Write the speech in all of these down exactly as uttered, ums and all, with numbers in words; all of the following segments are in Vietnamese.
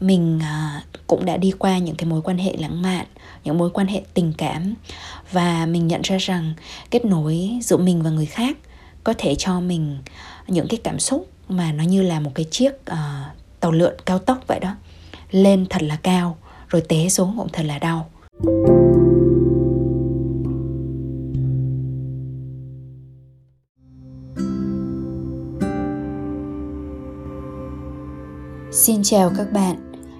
mình cũng đã đi qua những cái mối quan hệ lãng mạn, những mối quan hệ tình cảm, và mình nhận ra rằng kết nối giữa mình và người khác có thể cho mình những cái cảm xúc mà nó như là một cái chiếc uh, tàu lượn cao tốc vậy đó. Lên thật là cao, rồi té xuống cũng thật là đau. Xin chào các bạn,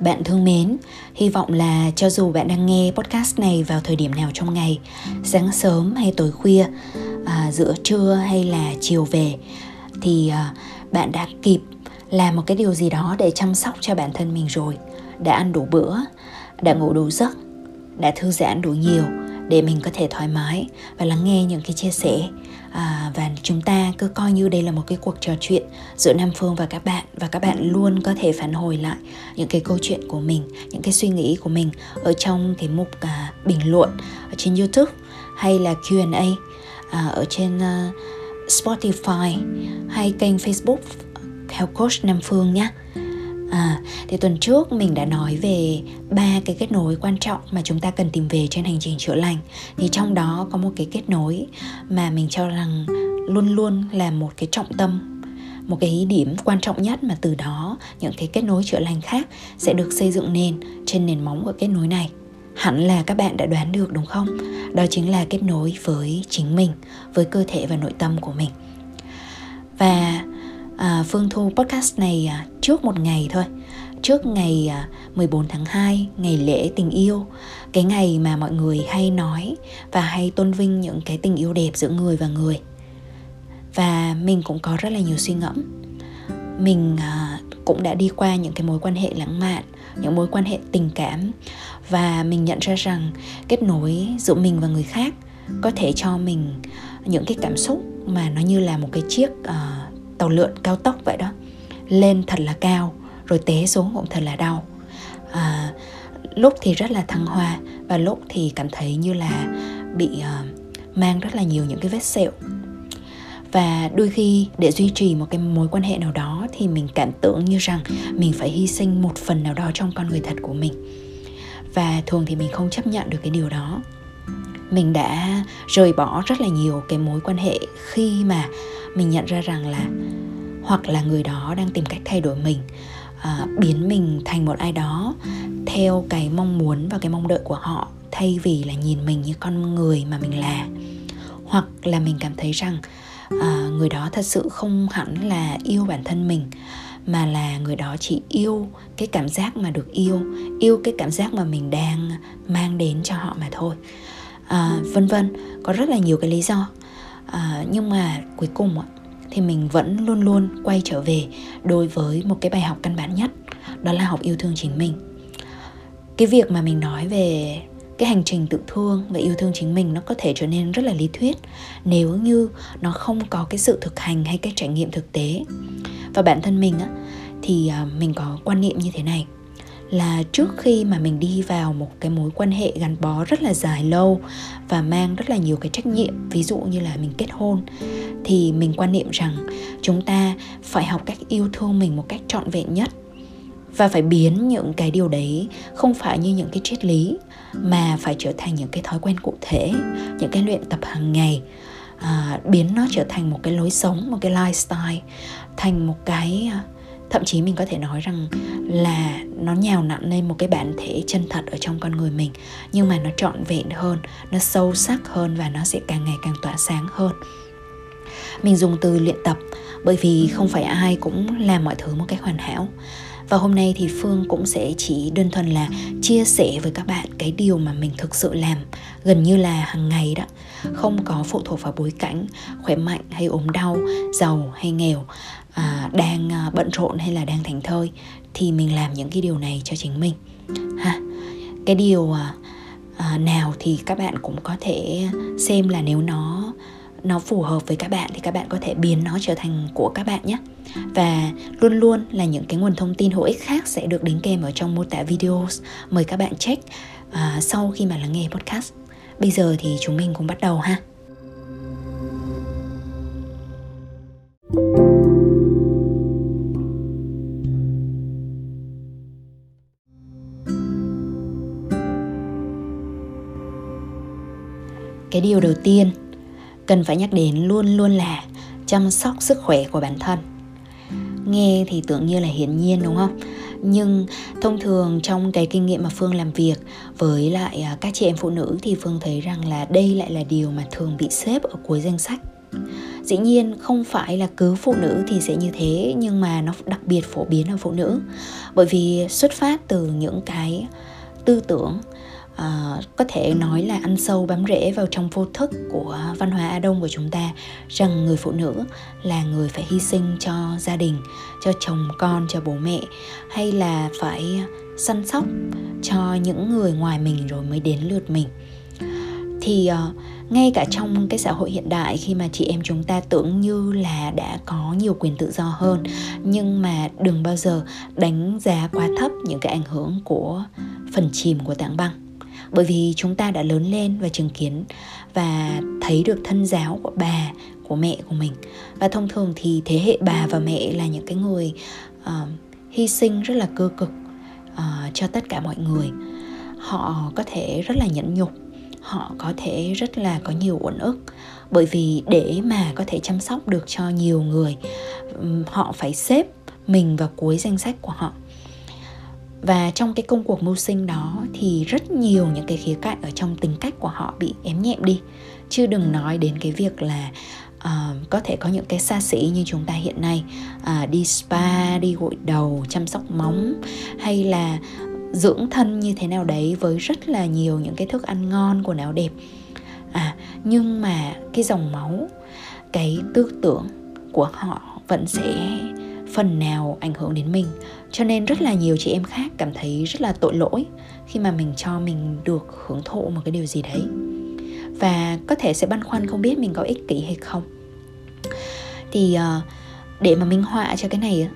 Bạn thương mến, hy vọng là cho dù bạn đang nghe podcast này vào thời điểm nào trong ngày, sáng sớm hay tối khuya, à, giữa trưa hay là chiều về, thì à, bạn đã kịp làm một cái điều gì đó để chăm sóc cho bản thân mình rồi. Đã ăn đủ bữa, đã ngủ đủ giấc, đã thư giãn đủ nhiều để mình có thể thoải mái và lắng nghe những cái chia sẻ. À, và chúng ta cứ coi như đây là một cái cuộc trò chuyện giữa Nam Phương và các bạn. Và các bạn luôn có thể phản hồi lại những cái câu chuyện của mình, những cái suy nghĩ của mình ở trong cái mục à, bình luận ở trên YouTube, hay là Q and A à, ở trên uh, Spotify hay kênh Facebook Health Coach Nam Phương nhé. À, thì tuần trước mình đã nói về ba cái kết nối quan trọng mà chúng ta cần tìm về trên hành trình chữa lành. Thì trong đó có một cái kết nối mà mình cho rằng luôn luôn là một cái trọng tâm, một cái điểm quan trọng nhất, mà từ đó những cái kết nối chữa lành khác sẽ được xây dựng nên trên nền móng của kết nối này. Hẳn là các bạn đã đoán được đúng không? Đó chính là kết nối với chính mình, với cơ thể và nội tâm của mình. Và À, Phương thu podcast này à, trước một ngày thôi, trước ngày à, mười bốn tháng hai, ngày lễ tình yêu, cái ngày mà mọi người hay nói và hay tôn vinh những cái tình yêu đẹp giữa người và người. Và mình cũng có rất là nhiều suy ngẫm. Mình à, cũng đã đi qua những cái mối quan hệ lãng mạn, những mối quan hệ tình cảm, và mình nhận ra rằng kết nối giữa mình và người khác có thể cho mình những cái cảm xúc mà nó như là một cái chiếc à, tàu lượn cao tốc vậy đó. Lên thật là cao, rồi té xuống cũng thật là đau. à, Lúc thì rất là thăng hoa, và lúc thì cảm thấy như là bị uh, mang rất là nhiều những cái vết sẹo. Và đôi khi để duy trì một cái mối quan hệ nào đó thì mình cảm tưởng như rằng mình phải hy sinh một phần nào đó trong con người thật của mình. Và thường thì mình không chấp nhận được cái điều đó. Mình đã rời bỏ rất là nhiều cái mối quan hệ khi mà mình nhận ra rằng là hoặc là người đó đang tìm cách thay đổi mình, à, biến mình thành một ai đó theo cái mong muốn và cái mong đợi của họ, thay vì là nhìn mình như con người mà mình là. Hoặc là mình cảm thấy rằng à, người đó thật sự không hẳn là yêu bản thân mình, mà là người đó chỉ yêu cái cảm giác mà được yêu, yêu cái cảm giác mà mình đang mang đến cho họ mà thôi. À, vân vân, có rất là nhiều cái lý do. À, nhưng mà cuối cùng thì mình vẫn luôn luôn quay trở về đối với một cái bài học căn bản nhất, đó là học yêu thương chính mình. Cái việc mà mình nói về cái hành trình tự thương và yêu thương chính mình nó có thể trở nên rất là lý thuyết nếu như nó không có cái sự thực hành hay cái trải nghiệm thực tế. Và bản thân mình thì mình có quan niệm như thế này, là trước khi mà mình đi vào một cái mối quan hệ gắn bó rất là dài lâu và mang rất là nhiều cái trách nhiệm, ví dụ như là mình kết hôn, thì mình quan niệm rằng chúng ta phải học cách yêu thương mình một cách trọn vẹn nhất, và phải biến những cái điều đấy không phải như những cái triết lý, mà phải trở thành những cái thói quen cụ thể, những cái luyện tập hàng ngày. À, biến nó trở thành một cái lối sống, một cái lifestyle, thành một cái Thậm chí mình có thể nói rằng là nó nhào nặn lên một cái bản thể chân thật ở trong con người mình, nhưng mà nó trọn vẹn hơn, nó sâu sắc hơn và nó sẽ càng ngày càng tỏa sáng hơn. Mình dùng từ luyện tập bởi vì không phải ai cũng làm mọi thứ một cách hoàn hảo. Và hôm nay thì Phương cũng sẽ chỉ đơn thuần là chia sẻ với các bạn cái điều mà mình thực sự làm gần như là hàng ngày đó. Không có phụ thuộc vào bối cảnh, khỏe mạnh hay ốm đau, giàu hay nghèo, à, đang bận rộn hay là đang thảnh thơi. Thì mình làm những cái điều này cho chính mình ha. Cái điều à, nào thì các bạn cũng có thể xem là nếu nó nó phù hợp với các bạn thì các bạn có thể biến nó trở thành của các bạn nhé. Và luôn luôn là những cái nguồn thông tin hữu ích khác sẽ được đính kèm ở trong mô tả video. Mời các bạn check à, sau khi mà lắng nghe podcast. Bây giờ thì chúng mình cùng bắt đầu ha. Cái điều đầu tiên cần phải nhắc đến luôn luôn là chăm sóc sức khỏe của bản thân. Nghe thì tưởng như là hiển nhiên đúng không? Nhưng thông thường trong cái kinh nghiệm mà Phương làm việc với lại các chị em phụ nữ thì Phương thấy rằng là đây lại là điều mà thường bị xếp ở cuối danh sách. Dĩ nhiên không phải là cứ phụ nữ thì sẽ như thế, nhưng mà nó đặc biệt phổ biến ở phụ nữ. Bởi vì xuất phát từ những cái tư tưởng À, có thể nói là ăn sâu bám rễ vào trong vô thức của văn hóa Á Đông của chúng ta, rằng người phụ nữ là người phải hy sinh cho gia đình, cho chồng con, cho bố mẹ, hay là phải săn sóc cho những người ngoài mình rồi mới đến lượt mình. Thì à, ngay cả trong cái xã hội hiện đại, khi mà chị em chúng ta tưởng như là đã có nhiều quyền tự do hơn, nhưng mà đừng bao giờ đánh giá quá thấp những cái ảnh hưởng của phần chìm của tảng băng. Bởi vì chúng ta đã lớn lên và chứng kiến và thấy được thân giáo của bà, của mẹ của mình. Và thông thường thì thế hệ bà và mẹ là những cái người uh, hy sinh rất là cơ cực uh, cho tất cả mọi người. Họ có thể rất là nhẫn nhục, họ có thể rất là có nhiều uẩn ức. Bởi vì để mà có thể chăm sóc được cho nhiều người, um, họ phải xếp mình vào cuối danh sách của họ. Và trong cái công cuộc mưu sinh đó thì rất nhiều những cái khía cạnh ở trong tính cách của họ bị ém nhẹm đi. Chứ đừng nói đến cái việc là uh, có thể có những cái xa xỉ như chúng ta hiện nay, uh, đi spa, đi gội đầu, chăm sóc móng, hay là dưỡng thân như thế nào đấy với rất là nhiều những cái thức ăn ngon, quần áo đẹp. à, Nhưng mà cái dòng máu, cái tư tưởng của họ vẫn sẽ phần nào ảnh hưởng đến mình. Cho nên rất là nhiều chị em khác cảm thấy rất là tội lỗi khi mà mình cho mình được hưởng thụ một cái điều gì đấy, và có thể sẽ băn khoăn không biết mình có ích kỷ hay không. Thì để mà minh họa cho cái này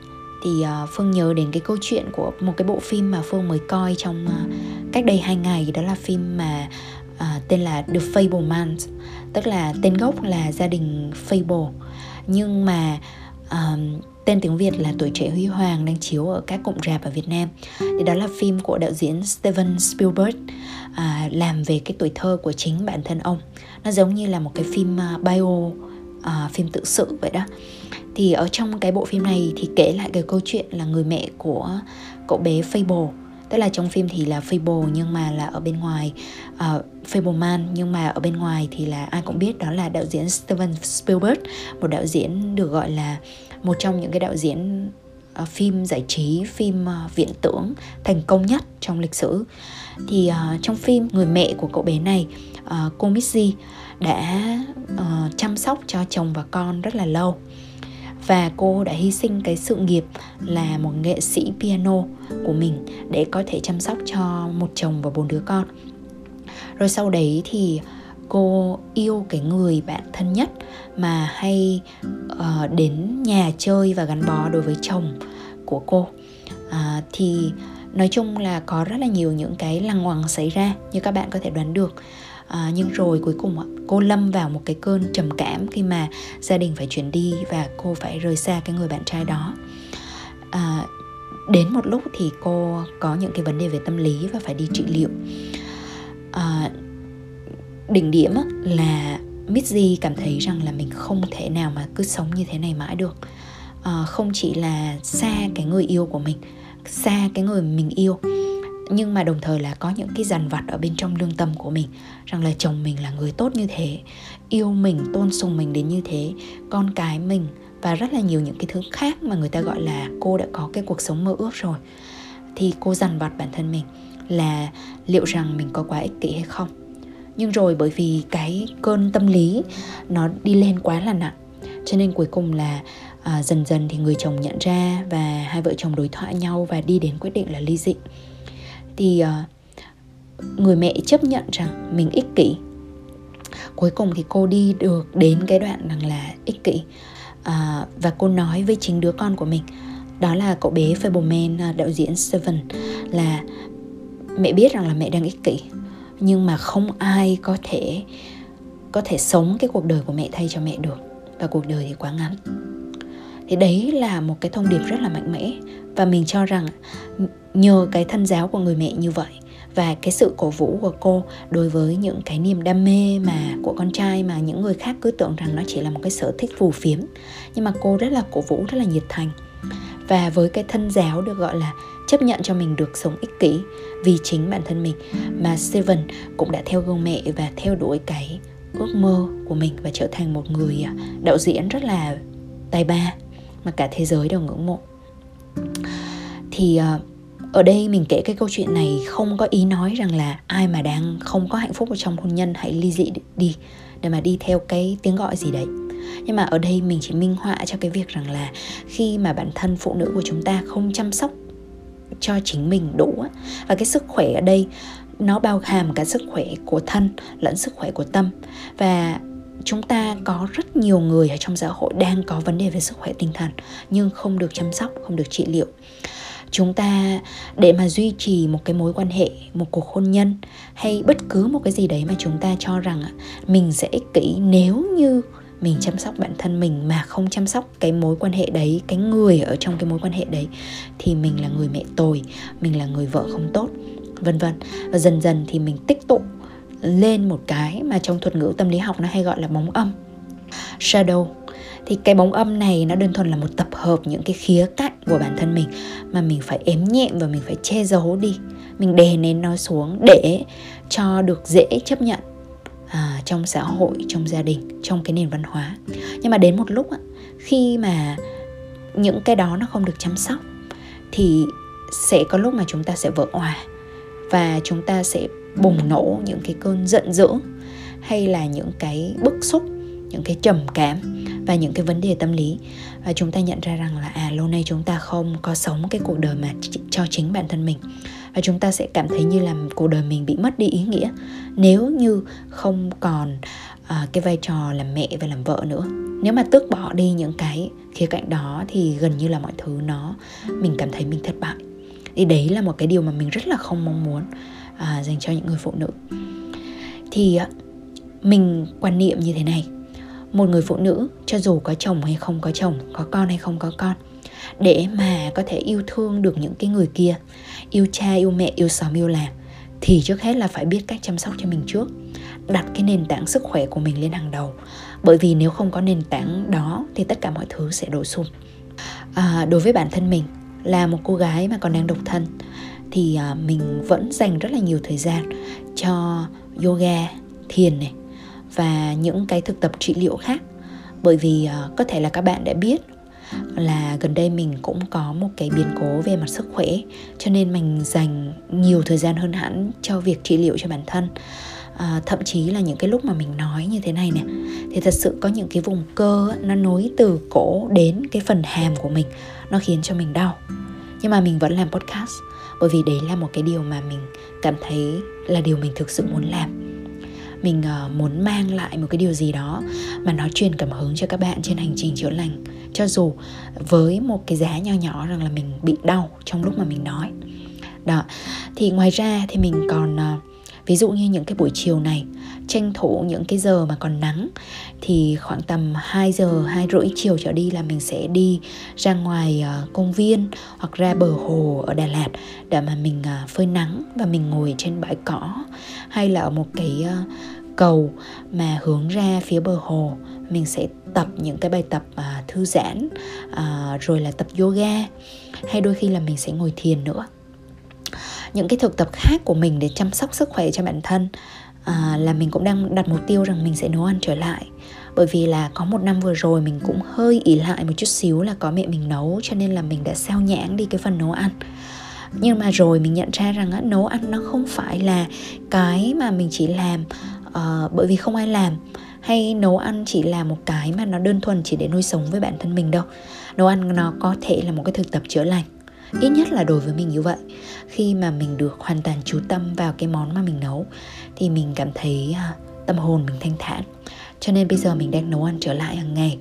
thì Phương nhớ đến cái câu chuyện của một cái bộ phim mà Phương mới coi trong cách đây hai ngày. Đó là phim mà tên là The Fabelmans, tức là tên gốc là gia đình Fable, nhưng mà Uh, tên tiếng Việt là Tuổi Trẻ Huy Hoàng, đang chiếu ở các cụm rạp ở Việt Nam. Thì đó là phim của đạo diễn Steven Spielberg, uh, làm về cái tuổi thơ của chính bản thân ông. Nó giống như là một cái phim uh, bio, uh, phim tự sự vậy đó. Thì ở trong cái bộ phim này thì kể lại cái câu chuyện là người mẹ của cậu bé Fable. Tức là trong phim thì là Fable, nhưng mà là ở bên ngoài uh, Fabelman, nhưng mà ở bên ngoài thì là ai cũng biết đó là đạo diễn Steven Spielberg, một đạo diễn được gọi là một trong những cái đạo diễn uh, phim giải trí, phim uh, viễn tưởng thành công nhất trong lịch sử. Thì uh, trong phim, người mẹ của cậu bé này, uh, cô Missy, đã uh, chăm sóc cho chồng và con rất là lâu. Và cô đã hy sinh cái sự nghiệp là một nghệ sĩ piano của mình để có thể chăm sóc cho một chồng và bốn đứa con. Rồi sau đấy thì cô yêu cái người bạn thân nhất mà hay uh, đến nhà chơi và gắn bó đối với chồng của cô. uh, Thì nói chung là có rất là nhiều những cái lằng ngoằng xảy ra như các bạn có thể đoán được. À, nhưng rồi cuối cùng cô lâm vào một cái cơn trầm cảm khi mà gia đình phải chuyển đi và cô phải rời xa cái người bạn trai đó. à, Đến một lúc thì cô có những cái vấn đề về tâm lý và phải đi trị liệu. à, Đỉnh điểm là Missy cảm thấy rằng là mình không thể nào mà cứ sống như thế này mãi được. uh, không chỉ là xa cái người yêu của mình, xa cái người mình yêu, nhưng mà đồng thời là có những cái dằn vặt ở bên trong lương tâm của mình, rằng là chồng mình là người tốt như thế, yêu mình, tôn sùng mình đến như thế, con cái mình và rất là nhiều những cái thứ khác mà người ta gọi là cô đã có cái cuộc sống mơ ước rồi. Thì cô dằn vặt bản thân mình là liệu rằng mình có quá ích kỷ hay không. Nhưng rồi bởi vì cái cơn tâm lý nó đi lên quá là nặng, cho nên cuối cùng là à, dần dần thì người chồng nhận ra và hai vợ chồng đối thoại nhau và đi đến quyết định là ly dị. Thì à, người mẹ chấp nhận rằng mình ích kỷ. Cuối cùng thì cô đi được đến cái đoạn rằng là ích kỷ. À, và cô nói với chính đứa con của mình, đó là cậu bé Fabelman, đạo diễn Steven, là mẹ biết rằng là mẹ đang ích kỷ, nhưng mà không ai có thể Có thể sống cái cuộc đời của mẹ thay cho mẹ được, và cuộc đời thì quá ngắn. Thì đấy là một cái thông điệp rất là mạnh mẽ. Và mình cho rằng nhờ cái thân giáo của người mẹ như vậy và cái sự cổ vũ của cô đối với những cái niềm đam mê mà của con trai mà những người khác cứ tưởng rằng nó chỉ là một cái sở thích phù phiếm, nhưng mà cô rất là cổ vũ, rất là nhiệt thành. Và với cái thân giáo được gọi là chấp nhận cho mình được sống ích kỷ vì chính bản thân mình, mà Steven cũng đã theo gương mẹ và theo đuổi cái ước mơ của mình và trở thành một người đạo diễn rất là tài ba mà cả thế giới đều ngưỡng mộ. Thì ở đây mình kể cái câu chuyện này không có ý nói rằng là ai mà đang không có hạnh phúc ở trong hôn nhân hãy ly dị đi để mà đi theo cái tiếng gọi gì đấy. Nhưng mà ở đây mình chỉ minh họa cho cái việc rằng là khi mà bản thân phụ nữ của chúng ta không chăm sóc cho chính mình đủ, và cái sức khỏe ở đây nó bao hàm cả sức khỏe của thân lẫn sức khỏe của tâm. Và chúng ta có rất nhiều người ở trong xã hội đang có vấn đề về sức khỏe tinh thần nhưng không được chăm sóc, không được trị liệu. Chúng ta để mà duy trì một cái mối quan hệ, một cuộc hôn nhân hay bất cứ một cái gì đấy mà chúng ta cho rằng mình sẽ ích kỷ nếu như mình chăm sóc bản thân mình mà không chăm sóc cái mối quan hệ đấy, cái người ở trong cái mối quan hệ đấy, thì mình là người mẹ tồi, mình là người vợ không tốt, vân vân. Và dần dần thì mình tích tụ lên một cái mà trong thuật ngữ tâm lý học nó hay gọi là bóng âm, shadow. Thì cái bóng âm này nó đơn thuần là một tập hợp những cái khía cạnh của bản thân mình mà mình phải ém nhẹm và mình phải che giấu đi, mình đè nén nó xuống để cho được dễ chấp nhận à, trong xã hội, trong gia đình, trong cái nền văn hóa. Nhưng mà đến một lúc khi mà những cái đó nó không được chăm sóc thì sẽ có lúc mà chúng ta sẽ vỡ òa và chúng ta sẽ bùng nổ những cái cơn giận dữ hay là những cái bức xúc, những cái trầm cảm và những cái vấn đề tâm lý. Và chúng ta nhận ra rằng là à, lâu nay chúng ta không có sống cái cuộc đời mà cho chính bản thân mình, và chúng ta sẽ cảm thấy như là cuộc đời mình bị mất đi ý nghĩa nếu như không còn à, cái vai trò làm mẹ và làm vợ nữa. Nếu mà tước bỏ đi những cái khía cạnh đó thì gần như là mọi thứ nó mình cảm thấy mình thất bại. Thì đấy là một cái điều mà mình rất là không mong muốn à, dành cho những người phụ nữ. Thì mình quan niệm như thế này: một người phụ nữ cho dù có chồng hay không có chồng, có con hay không có con, để mà có thể yêu thương được những cái người kia, yêu cha, yêu mẹ, yêu xóm, yêu làng, thì trước hết là phải biết cách chăm sóc cho mình trước, đặt cái nền tảng sức khỏe của mình lên hàng đầu. Bởi vì nếu không có nền tảng đó thì tất cả mọi thứ sẽ đổ sụp. à, Đối với bản thân mình là một cô gái mà còn đang độc thân thì à, mình vẫn dành rất là nhiều thời gian cho yoga, thiền này và những cái thực tập trị liệu khác. Bởi vì uh, có thể là các bạn đã biết là gần đây mình cũng có một cái biến cố về mặt sức khỏe, cho nên mình dành nhiều thời gian hơn hẳn cho việc trị liệu cho bản thân. uh, Thậm chí là những cái lúc mà mình nói như thế này nè thì thật sự có những cái vùng cơ nó nối từ cổ đến cái phần hàm của mình, nó khiến cho mình đau. Nhưng mà mình vẫn làm podcast bởi vì đấy là một cái điều mà mình cảm thấy là điều mình thực sự muốn làm. Mình muốn mang lại một cái điều gì đó mà nó truyền cảm hứng cho các bạn trên hành trình chữa lành, cho dù với một cái giá nho nhỏ rằng là mình bị đau trong lúc mà mình nói đó. Thì ngoài ra thì mình còn ví dụ như những cái buổi chiều này, tranh thủ những cái giờ mà còn nắng thì khoảng tầm hai giờ, hai rưỡi chiều trở đi là mình sẽ đi ra ngoài công viên hoặc ra bờ hồ ở Đà Lạt để mà mình phơi nắng, và mình ngồi trên bãi cỏ hay là ở một cái cầu mà hướng ra phía bờ hồ. Mình sẽ tập những cái bài tập thư giãn, à, rồi là tập yoga, hay đôi khi là mình sẽ ngồi thiền nữa. Những cái thực tập khác của mình để chăm sóc sức khỏe cho bản thân, à, là mình cũng đang đặt mục tiêu rằng mình sẽ nấu ăn trở lại. Bởi vì là có một năm vừa rồi mình cũng hơi ỷ lại một chút xíu là có mẹ mình nấu, cho nên là mình đã sao nhãng đi cái phần nấu ăn. Nhưng mà rồi mình nhận ra rằng á, nấu ăn nó không phải là cái mà mình chỉ làm uh, bởi vì không ai làm, hay nấu ăn chỉ là một cái mà nó đơn thuần chỉ để nuôi sống với bản thân mình đâu. Nấu ăn nó có thể là một cái thực tập chữa lành, ít nhất là đối với mình như vậy. Khi mà mình được hoàn toàn chú tâm vào cái món mà mình nấu thì mình cảm thấy uh, tâm hồn mình thanh thản. Cho nên bây giờ mình đang nấu ăn trở lại hàng ngày.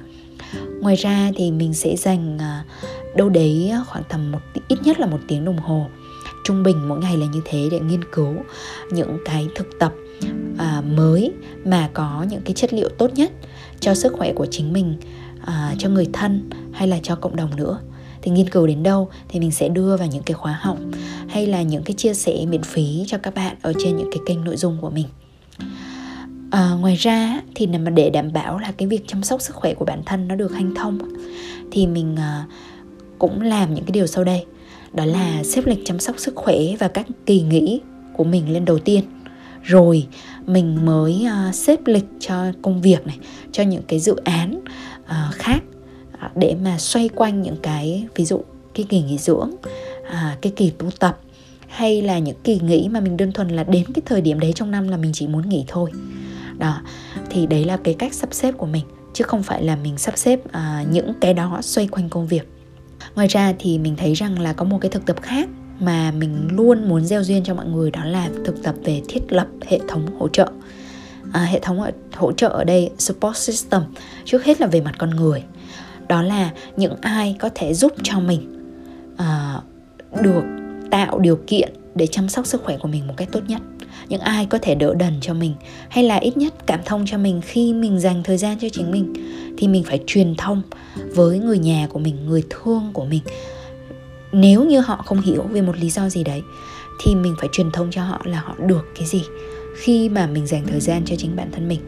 Ngoài ra thì mình sẽ dành đâu đấy khoảng tầm một, ít nhất là một tiếng đồng hồ trung bình mỗi ngày là như thế, để nghiên cứu những cái thực tập mới mà có những cái chất liệu tốt nhất cho sức khỏe của chính mình, cho người thân hay là cho cộng đồng nữa. Thì nghiên cứu đến đâu thì mình sẽ đưa vào những cái khóa học hay là những cái chia sẻ miễn phí cho các bạn ở trên những cái kênh nội dung của mình. À, ngoài ra thì để đảm bảo là cái việc chăm sóc sức khỏe của bản thân nó được hanh thông thì mình à, cũng làm những cái điều sau đây. Đó là xếp lịch chăm sóc sức khỏe và các kỳ nghỉ của mình lên đầu tiên. Rồi mình mới à, xếp lịch cho công việc này, cho những cái dự án à, khác à, để mà xoay quanh những cái, ví dụ cái kỳ nghỉ dưỡng, à, cái kỳ tu tập, hay là những kỳ nghỉ mà mình đơn thuần là đến cái thời điểm đấy trong năm là mình chỉ muốn nghỉ thôi. Đó, thì đấy là cái cách sắp xếp của mình, chứ không phải là mình sắp xếp à, những cái đó xoay quanh công việc. Ngoài ra thì mình thấy rằng là có một cái thực tập khác mà mình luôn muốn gieo duyên cho mọi người, đó là thực tập về thiết lập hệ thống hỗ trợ. À, hệ thống hỗ trợ ở đây, support system, trước hết là về mặt con người. Đó là những ai có thể giúp cho mình à, được tạo điều kiện để chăm sóc sức khỏe của mình một cách tốt nhất. Những ai có thể đỡ đần cho mình, hay là ít nhất cảm thông cho mình khi mình dành thời gian cho chính mình, thì mình phải truyền thông với người nhà của mình, người thương của mình. Nếu như họ không hiểu về một lý do gì đấy thì mình phải truyền thông cho họ là họ được cái gì khi mà mình dành thời gian cho chính bản thân mình.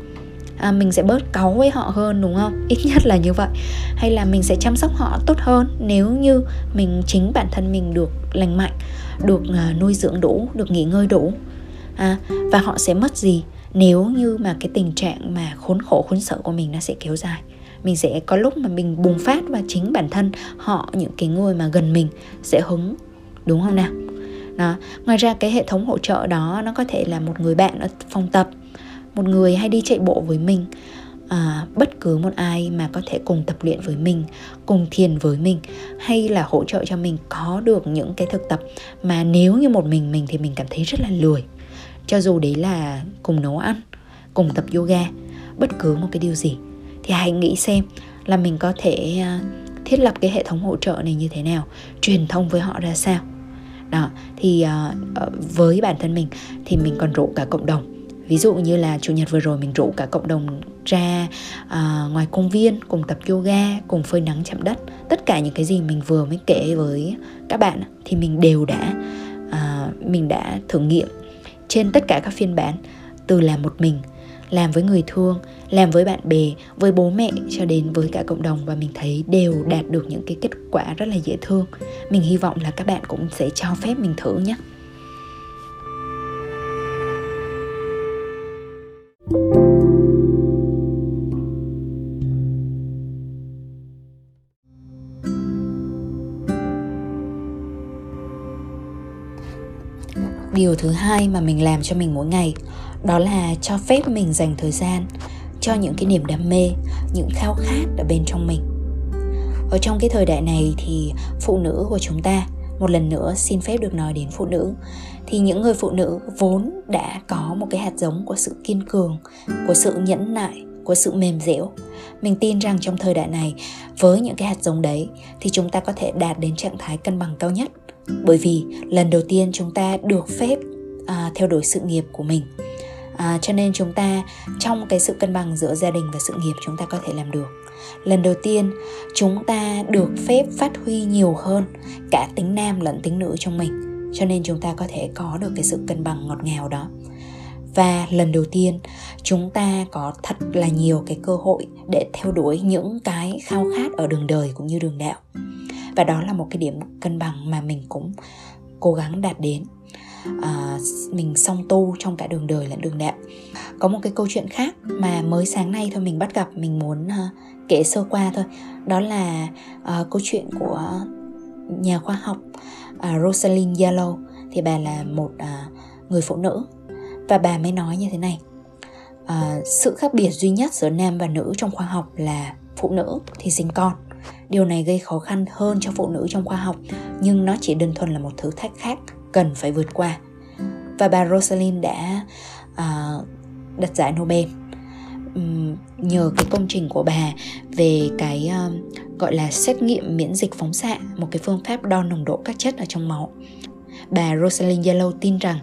À, mình sẽ bớt cáu với họ hơn, đúng không? Ít nhất là như vậy. Hay là mình sẽ chăm sóc họ tốt hơn nếu như mình chính bản thân mình được lành mạnh, được uh, nuôi dưỡng đủ, được nghỉ ngơi đủ. À, và họ sẽ mất gì nếu như mà cái tình trạng mà khốn khổ, khốn sở của mình nó sẽ kéo dài. Mình sẽ có lúc mà mình bùng phát và chính bản thân họ, những cái người mà gần mình sẽ hứng, đúng không nào? Đó. Ngoài ra cái hệ thống hỗ trợ đó nó có thể là một người bạn ở phòng tập, một người hay đi chạy bộ với mình, à, bất cứ một ai mà có thể cùng tập luyện với mình, cùng thiền với mình, hay là hỗ trợ cho mình có được những cái thực tập mà nếu như một mình mình thì mình cảm thấy rất là lười. Cho dù đấy là cùng nấu ăn, cùng tập yoga, bất cứ một cái điều gì, thì hãy nghĩ xem là mình có thể thiết lập cái hệ thống hỗ trợ này như thế nào, truyền thông với họ ra sao. Đó, thì với bản thân mình thì mình còn rủ cả cộng đồng. Ví dụ như là Chủ nhật vừa rồi mình rủ cả cộng đồng ra à, ngoài công viên, cùng tập yoga, cùng phơi nắng chạm đất. Tất cả những cái gì mình vừa mới kể với các bạn thì mình đều đã à, mình đã thử nghiệm trên tất cả các phiên bản, từ làm một mình, làm với người thương, làm với bạn bè, với bố mẹ cho đến với cả cộng đồng, và mình thấy đều đạt được những cái kết quả rất là dễ thương. Mình hy vọng là các bạn cũng sẽ cho phép mình thử nhé. Điều thứ hai mà mình làm cho mình mỗi ngày, đó là cho phép mình dành thời gian cho những cái niềm đam mê, những khao khát ở bên trong mình. Ở trong cái thời đại này thì phụ nữ của chúng ta, một lần nữa xin phép được nói đến phụ nữ, thì những người phụ nữ vốn đã có một cái hạt giống của sự kiên cường, của sự nhẫn nại, của sự mềm dẻo. Mình tin rằng trong thời đại này, với những cái hạt giống đấy thì chúng ta có thể đạt đến trạng thái cân bằng cao nhất. Bởi vì lần đầu tiên chúng ta được phép à, theo đuổi sự nghiệp của mình, à, cho nên chúng ta trong cái sự cân bằng giữa gia đình và sự nghiệp chúng ta có thể làm được. Lần đầu tiên chúng ta được phép phát huy nhiều hơn cả tính nam lẫn tính nữ trong mình, cho nên chúng ta có thể có được cái sự cân bằng ngọt ngào đó. Và lần đầu tiên chúng ta có thật là nhiều cái cơ hội để theo đuổi những cái khao khát ở đường đời cũng như đường đạo. Và đó là một cái điểm cân bằng mà mình cũng cố gắng đạt đến. À, mình song tu trong cả đường đời lẫn đường đạo. Có một cái câu chuyện khác mà mới sáng nay thôi mình bắt gặp, mình muốn uh, kể sơ qua thôi. Đó là uh, câu chuyện của nhà khoa học uh, Rosalind Yalow. Thì bà là một uh, người phụ nữ. Và bà mới nói như thế này: uh, sự khác biệt duy nhất giữa nam và nữ trong khoa học là phụ nữ thì sinh con. Điều này gây khó khăn hơn cho phụ nữ trong khoa học, nhưng nó chỉ đơn thuần là một thử thách khác cần phải vượt qua. Và bà Rosalind đã uh, đặt giải Nobel um, nhờ cái công trình của bà về cái um, gọi là xét nghiệm miễn dịch phóng xạ, một cái phương pháp đo nồng độ các chất ở trong máu. Bà Rosalind Yalow tin rằng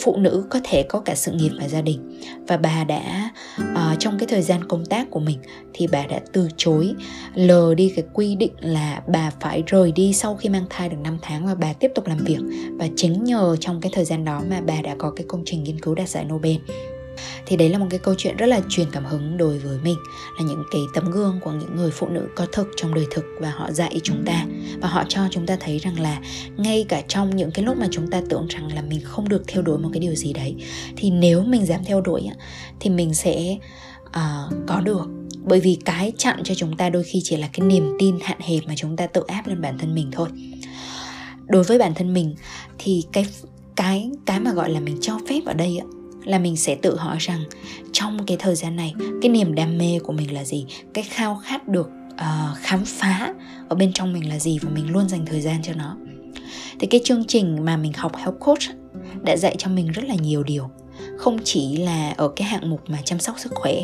phụ nữ có thể có cả sự nghiệp và gia đình. Và bà đã uh, trong cái thời gian công tác của mình thì bà đã từ chối, lờ đi cái quy định là bà phải rời đi sau khi mang thai được năm tháng và bà tiếp tục làm việc. Và chính nhờ trong cái thời gian đó mà bà đã có cái công trình nghiên cứu đạt giải Nobel. Thì đấy là một cái câu chuyện rất là truyền cảm hứng đối với mình, là những cái tấm gương của những người phụ nữ có thực trong đời thực. Và họ dạy chúng ta, và họ cho chúng ta thấy rằng là ngay cả trong những cái lúc mà chúng ta tưởng rằng là mình không được theo đuổi một cái điều gì đấy, thì nếu mình dám theo đuổi thì mình sẽ uh, có được. Bởi vì cái chặn cho chúng ta đôi khi chỉ là cái niềm tin hạn hẹp mà chúng ta tự áp lên bản thân mình thôi. Đối với bản thân mình thì cái, cái, cái mà gọi là mình cho phép ở đây á, là mình sẽ tự hỏi rằng trong cái thời gian này, cái niềm đam mê của mình là gì, cái khao khát được uh, khám phá ở bên trong mình là gì, và mình luôn dành thời gian cho nó. Thì cái chương trình mà mình học Health Coach đã dạy cho mình rất là nhiều điều, không chỉ là ở cái hạng mục mà chăm sóc sức khỏe,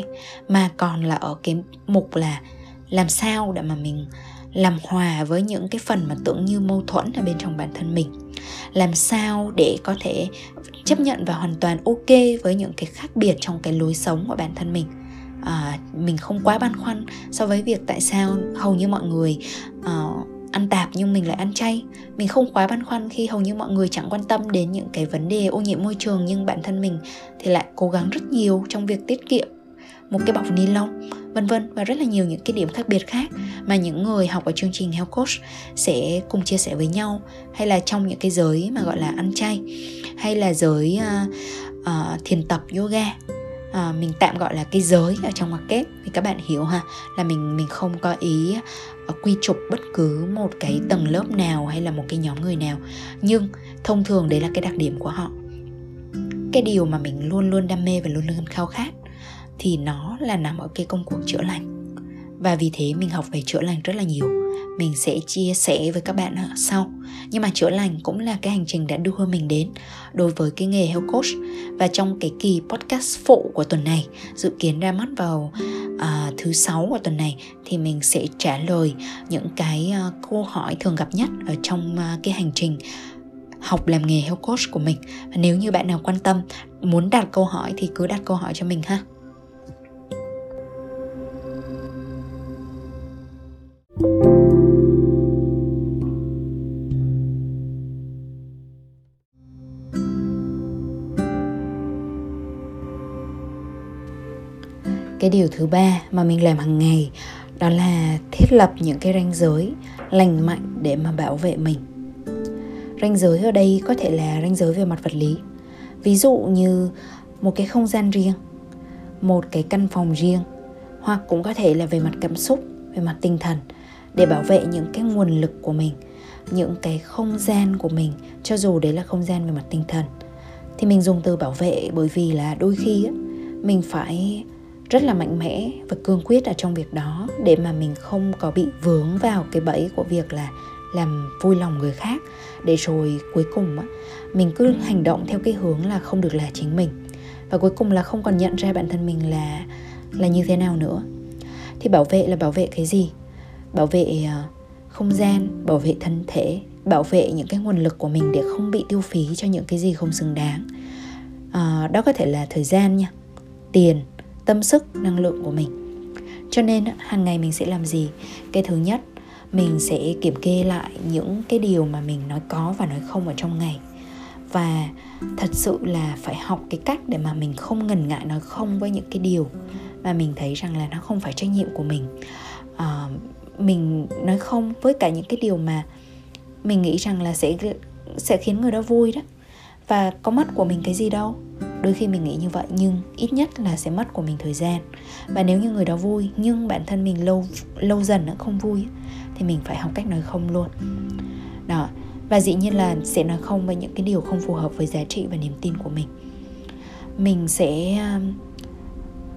mà còn là ở cái mục là làm sao để mà mình làm hòa với những cái phần mà tưởng như mâu thuẫn ở bên trong bản thân mình. Làm sao để có thể chấp nhận và hoàn toàn ok với những cái khác biệt trong cái lối sống của bản thân mình. à, Mình không quá băn khoăn so với việc tại sao hầu như mọi người uh, ăn tạp nhưng mình lại ăn chay. Mình không quá băn khoăn khi hầu như mọi người chẳng quan tâm đến những cái vấn đề ô nhiễm môi trường, nhưng bản thân mình thì lại cố gắng rất nhiều trong việc tiết kiệm một cái bọc ni lông, vân vân, và rất là nhiều những cái điểm khác biệt khác mà những người học ở chương trình Health Coach sẽ cùng chia sẻ với nhau. Hay là trong những cái giới mà gọi là ăn chay, hay là giới uh, uh, thiền tập yoga, uh, mình tạm gọi là cái giới ở trong market, thì các bạn hiểu ha, là mình mình không có ý uh, quy chụp bất cứ một cái tầng lớp nào hay là một cái nhóm người nào, nhưng thông thường đấy là cái đặc điểm của họ. Cái điều mà mình luôn luôn đam mê và luôn luôn khao khát thì nó là nằm ở cái công cuộc chữa lành. Và vì thế mình học về chữa lành rất là nhiều. Mình sẽ chia sẻ với các bạn sau. Nhưng mà chữa lành cũng là cái hành trình đã đưa mình đến đối với cái nghề Health Coach. Và trong cái kỳ podcast phụ của tuần này, dự kiến ra mắt vào uh, thứ sáu của tuần này, thì mình sẽ trả lời những cái uh, câu hỏi thường gặp nhất ở trong uh, cái hành trình học làm nghề Health Coach của mình. Và nếu như bạn nào quan tâm, muốn đặt câu hỏi thì cứ đặt câu hỏi cho mình ha. Cái điều thứ ba mà mình làm hàng ngày đó là thiết lập những cái ranh giới lành mạnh để mà bảo vệ mình. Ranh giới ở đây có thể là ranh giới về mặt vật lý. Ví dụ như một cái không gian riêng, một cái căn phòng riêng, hoặc cũng có thể là về mặt cảm xúc, về mặt tinh thần, để bảo vệ những cái nguồn lực của mình, những cái không gian của mình, cho dù đấy là không gian về mặt tinh thần. Thì mình dùng từ bảo vệ bởi vì là đôi khi mình phải rất là mạnh mẽ và cương quyết ở trong việc đó để mà mình không có bị vướng vào cái bẫy của việc là làm vui lòng người khác, để rồi cuối cùng mình cứ hành động theo cái hướng là không được là chính mình, và cuối cùng là không còn nhận ra bản thân mình là, là như thế nào nữa. Thì bảo vệ là bảo vệ cái gì? Bảo vệ không gian, bảo vệ thân thể, bảo vệ những cái nguồn lực của mình để không bị tiêu phí cho những cái gì không xứng đáng. à, Đó có thể là thời gian nha, tiền, tâm sức, năng lượng của mình. Cho nên hàng ngày mình sẽ làm gì? Cái thứ nhất, mình sẽ kiểm kê lại những cái điều mà mình nói có và nói không ở trong ngày. Và thật sự là phải học cái cách để mà mình không ngần ngại nói không với những cái điều mà mình thấy rằng là nó không phải trách nhiệm của mình. à, Mình nói không với cả những cái điều mà mình nghĩ rằng là sẽ, sẽ khiến người đó vui đó. Và có mất của mình cái gì đâu. Đôi khi mình nghĩ như vậy, nhưng ít nhất là sẽ mất của mình thời gian. Và nếu như người đó vui nhưng bản thân mình lâu lâu dần nó không vui, thì mình phải học cách nói không luôn đó. Và dĩ nhiên là sẽ nói không với những cái điều không phù hợp với giá trị và niềm tin của mình. Mình sẽ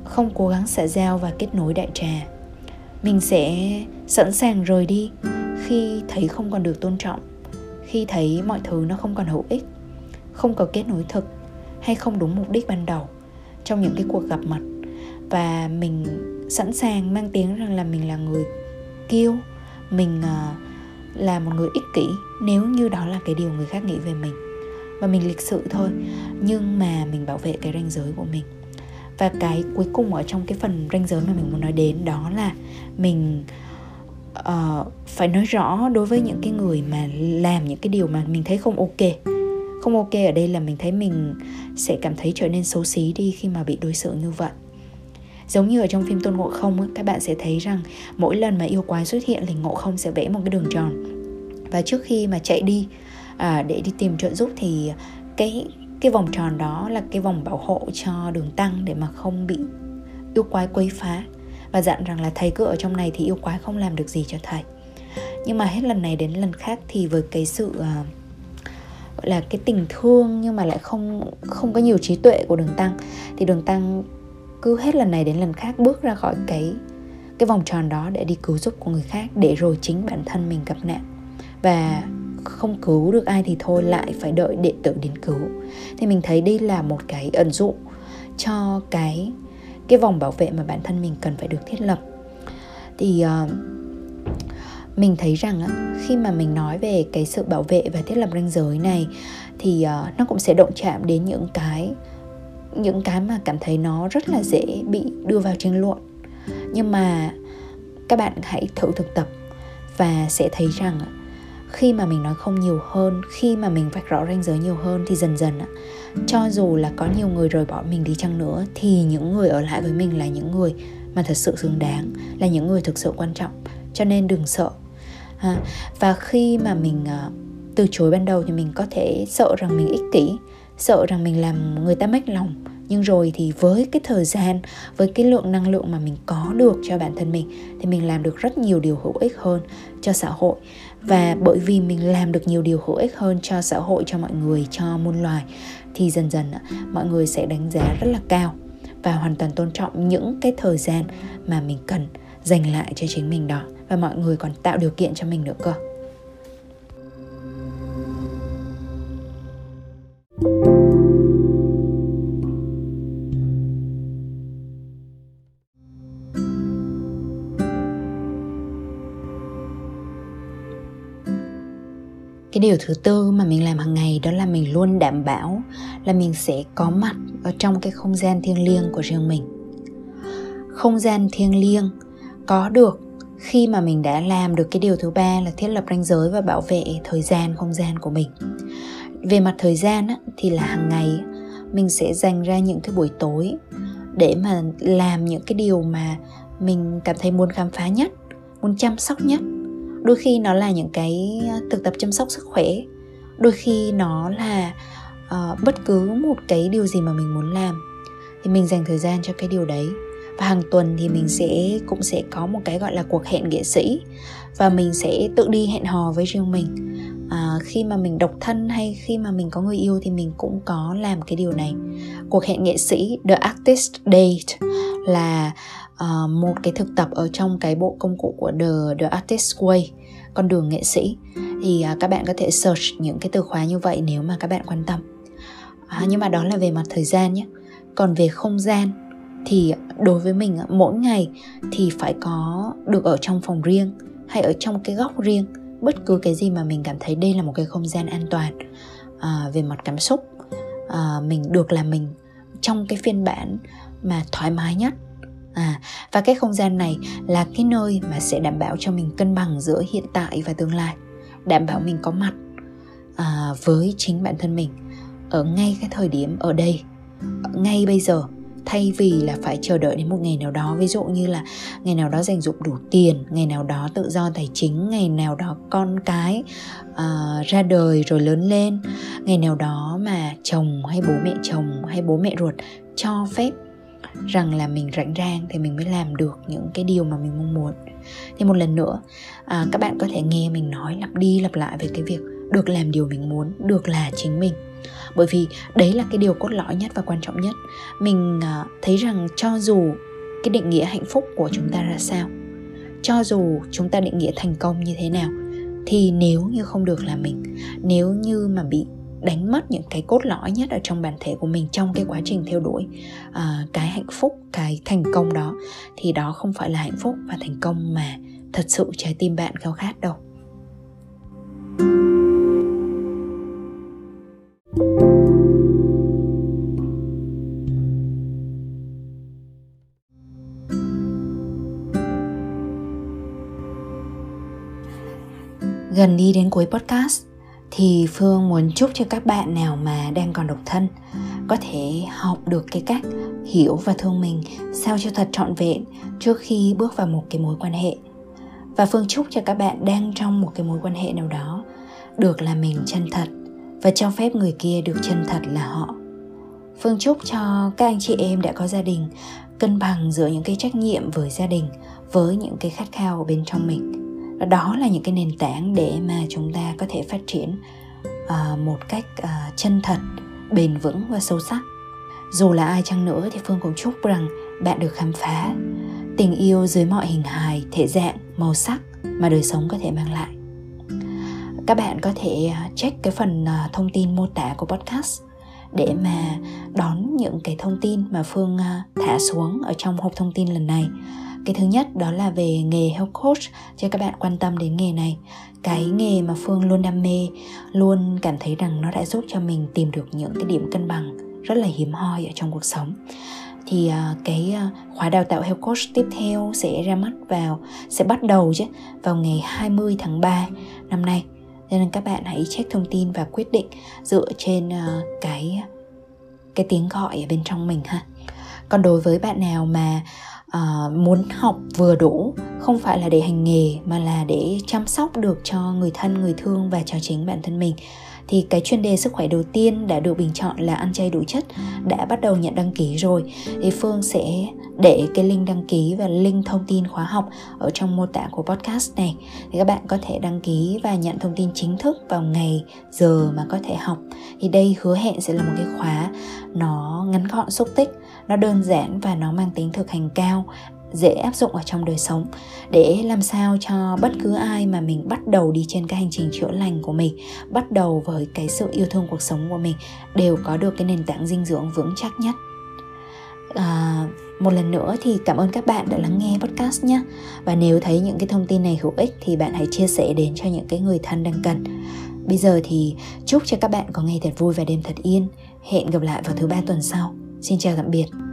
không cố gắng xã giao và kết nối đại trà. Mình sẽ sẵn sàng rời đi khi thấy không còn được tôn trọng, khi thấy mọi thứ nó không còn hữu ích, không có kết nối thực, hay không đúng mục đích ban đầu trong những cái cuộc gặp mặt. Và mình sẵn sàng mang tiếng rằng là mình là người kiêu, mình là một người ích kỷ, nếu như đó là cái điều người khác nghĩ về mình. Và mình lịch sự thôi, nhưng mà mình bảo vệ cái ranh giới của mình. Và cái cuối cùng ở trong cái phần ranh giới mà mình muốn nói đến, đó là mình uh, phải nói rõ đối với những cái người mà làm những cái điều mà mình thấy không ok. Không ok ở đây là mình thấy mình sẽ cảm thấy trở nên xấu xí đi khi mà bị đối xử như vậy. Giống như ở trong phim Tôn Ngộ Không ấy, các bạn sẽ thấy rằng mỗi lần mà yêu quái xuất hiện thì Ngộ Không sẽ vẽ một cái đường tròn. Và trước khi mà chạy đi à, để đi tìm trợ giúp thì cái, cái vòng tròn đó là cái vòng bảo hộ cho đường tăng để mà không bị yêu quái quấy phá. Và dặn rằng là thầy cứ ở trong này thì yêu quái không làm được gì cho thầy. Nhưng mà hết lần này đến lần khác thì với cái sự... À, gọi là cái tình thương nhưng mà lại không, không có nhiều trí tuệ của Đường Tăng, thì Đường Tăng cứ hết lần này đến lần khác bước ra khỏi cái, cái vòng tròn đó để đi cứu giúp của người khác, để rồi chính bản thân mình gặp nạn. Và không cứu được ai thì thôi, lại phải đợi đệ tử đến cứu. Thì mình thấy đây là một cái ẩn dụ cho cái, cái vòng bảo vệ mà bản thân mình cần phải được thiết lập. Thì... Uh, Mình thấy rằng khi mà mình nói về cái sự bảo vệ và thiết lập ranh giới này thì nó cũng sẽ động chạm đến những cái những cái mà cảm thấy nó rất là dễ bị đưa vào tranh luận. Nhưng mà các bạn hãy thử thực tập và sẽ thấy rằng khi mà mình nói không nhiều hơn, khi mà mình vạch rõ ranh giới nhiều hơn thì dần dần cho dù là có nhiều người rời bỏ mình đi chăng nữa thì những người ở lại với mình là những người mà thật sự xứng đáng, là những người thực sự quan trọng. Cho nên đừng sợ. À, và khi mà mình uh, từ chối ban đầu thì mình có thể sợ rằng mình ích kỷ, sợ rằng mình làm người ta mếch lòng. Nhưng rồi thì với cái thời gian, với cái lượng năng lượng mà mình có được cho bản thân mình thì mình làm được rất nhiều điều hữu ích hơn cho xã hội. Và bởi vì mình làm được nhiều điều hữu ích hơn cho xã hội, cho mọi người, cho muôn loài thì dần dần uh, mọi người sẽ đánh giá rất là cao và hoàn toàn tôn trọng những cái thời gian mà mình cần dành lại cho chính mình đó. Và mọi người còn tạo điều kiện cho mình nữa cơ. Cái điều thứ tư mà mình làm hàng ngày đó là mình luôn đảm bảo là mình sẽ có mặt ở trong cái không gian thiêng liêng của riêng mình. Không gian thiêng liêng có được khi mà mình đã làm được cái điều thứ ba là thiết lập ranh giới và bảo vệ thời gian, không gian của mình. Về mặt thời gian thì là hàng ngày mình sẽ dành ra những cái buổi tối để mà làm những cái điều mà mình cảm thấy muốn khám phá nhất, muốn chăm sóc nhất. Đôi khi nó là những cái thực tập chăm sóc sức khỏe, đôi khi nó là uh, bất cứ một cái điều gì mà mình muốn làm thì mình dành thời gian cho cái điều đấy. Và hàng tuần thì mình sẽ cũng sẽ có một cái gọi là cuộc hẹn nghệ sĩ. Và mình sẽ tự đi hẹn hò với riêng mình. à, Khi mà mình độc thân hay khi mà mình có người yêu thì mình cũng có làm cái điều này. Cuộc hẹn nghệ sĩ The Artist Date là uh, một cái thực tập ở trong cái bộ công cụ của The, The Artist Way, con đường nghệ sĩ. Thì uh, các bạn có thể search những cái từ khóa như vậy nếu mà các bạn quan tâm. à, Nhưng mà đó là về mặt thời gian nhé. Còn về không gian thì đối với mình mỗi ngày thì phải có được ở trong phòng riêng hay ở trong cái góc riêng, bất cứ cái gì mà mình cảm thấy đây là một cái không gian an toàn. à, Về mặt cảm xúc, à, mình được là mình trong cái phiên bản mà thoải mái nhất. à, Và cái không gian này là cái nơi mà sẽ đảm bảo cho mình cân bằng giữa hiện tại và tương lai, đảm bảo mình có mặt à, với chính bản thân mình. ở ngay cái thời điểm ở đây, ở ngay bây giờ, thay vì là phải chờ đợi đến một ngày nào đó, ví dụ như là ngày nào đó dành dụm đủ tiền, ngày nào đó tự do tài chính, ngày nào đó con cái uh, ra đời rồi lớn lên, ngày nào đó mà chồng hay bố mẹ chồng hay bố mẹ ruột cho phép rằng là mình rảnh rang thì mình mới làm được những cái điều mà mình mong muốn. Thì một lần nữa, à, các bạn có thể nghe mình nói lặp đi lặp lại về cái việc được làm điều mình muốn, được là chính mình. Bởi vì đấy là cái điều cốt lõi nhất và quan trọng nhất. Mình à, thấy rằng cho dù cái định nghĩa hạnh phúc của chúng ta ra sao, cho dù chúng ta định nghĩa thành công như thế nào, thì nếu như không được là mình, nếu như mà bị đánh mất những cái cốt lõi nhất ở trong bản thể của mình trong cái quá trình theo đuổi à, cái hạnh phúc, cái thành công đó, thì đó không phải là hạnh phúc và thành công mà thật sự trái tim bạn khao khát đâu. Gần đi đến cuối podcast thì Phương muốn chúc cho các bạn nào mà đang còn độc thân có thể học được cái cách hiểu và thương mình sao cho thật trọn vẹn trước khi bước vào một cái mối quan hệ. Và Phương chúc cho các bạn đang trong một cái mối quan hệ nào đó được là mình chân thật và cho phép người kia được chân thật là họ. Phương chúc cho các anh chị em đã có gia đình cân bằng giữa những cái trách nhiệm với gia đình với những cái khát khao bên trong mình. Đó là những cái nền tảng để mà chúng ta có thể phát triển uh, một cách uh, chân thật, bền vững và sâu sắc. Dù là ai chăng nữa thì Phương cũng chúc rằng bạn được khám phá tình yêu dưới mọi hình hài, thể dạng, màu sắc mà đời sống có thể mang lại. Các bạn có thể check cái phần uh, thông tin mô tả của podcast để mà đón những cái thông tin mà Phương uh, thả xuống ở trong hộp thông tin lần này. Cái thứ nhất đó là về nghề health coach cho các bạn quan tâm đến nghề này. Cái nghề mà Phương luôn đam mê, luôn cảm thấy rằng nó đã giúp cho mình tìm được những cái điểm cân bằng rất là hiếm hoi ở trong cuộc sống. Thì cái khóa đào tạo health coach tiếp theo sẽ ra mắt vào, sẽ bắt đầu chứ vào ngày hai mươi tháng ba năm nay. Nên các bạn hãy check thông tin và quyết định dựa trên cái, cái tiếng gọi ở bên trong mình ha. Còn đối với bạn nào mà Uh, muốn học vừa đủ, không phải là để hành nghề mà là để chăm sóc được cho người thân, người thương và cho chính bản thân mình, thì cái chuyên đề sức khỏe đầu tiên đã được bình chọn là ăn chay đủ chất đã bắt đầu nhận đăng ký rồi. Thì Phương sẽ để cái link đăng ký và link thông tin khóa học ở trong mô tả của podcast này, thì các bạn có thể đăng ký và nhận thông tin chính thức vào ngày giờ mà có thể học. Thì đây hứa hẹn sẽ là một cái khóa nó ngắn gọn, xúc tích, nó đơn giản và nó mang tính thực hành cao, dễ áp dụng ở trong đời sống, để làm sao cho bất cứ ai mà mình bắt đầu đi trên cái hành trình chữa lành của mình, bắt đầu với cái sự yêu thương cuộc sống của mình, đều có được cái nền tảng dinh dưỡng vững chắc nhất. À, một lần nữa thì cảm ơn các bạn đã lắng nghe podcast nhé. Và nếu thấy những cái thông tin này hữu ích thì bạn hãy chia sẻ đến cho những cái người thân đang cần. Bây giờ thì chúc cho các bạn có ngày thật vui và đêm thật yên. Hẹn gặp lại vào thứ ba tuần sau. Xin chào tạm biệt.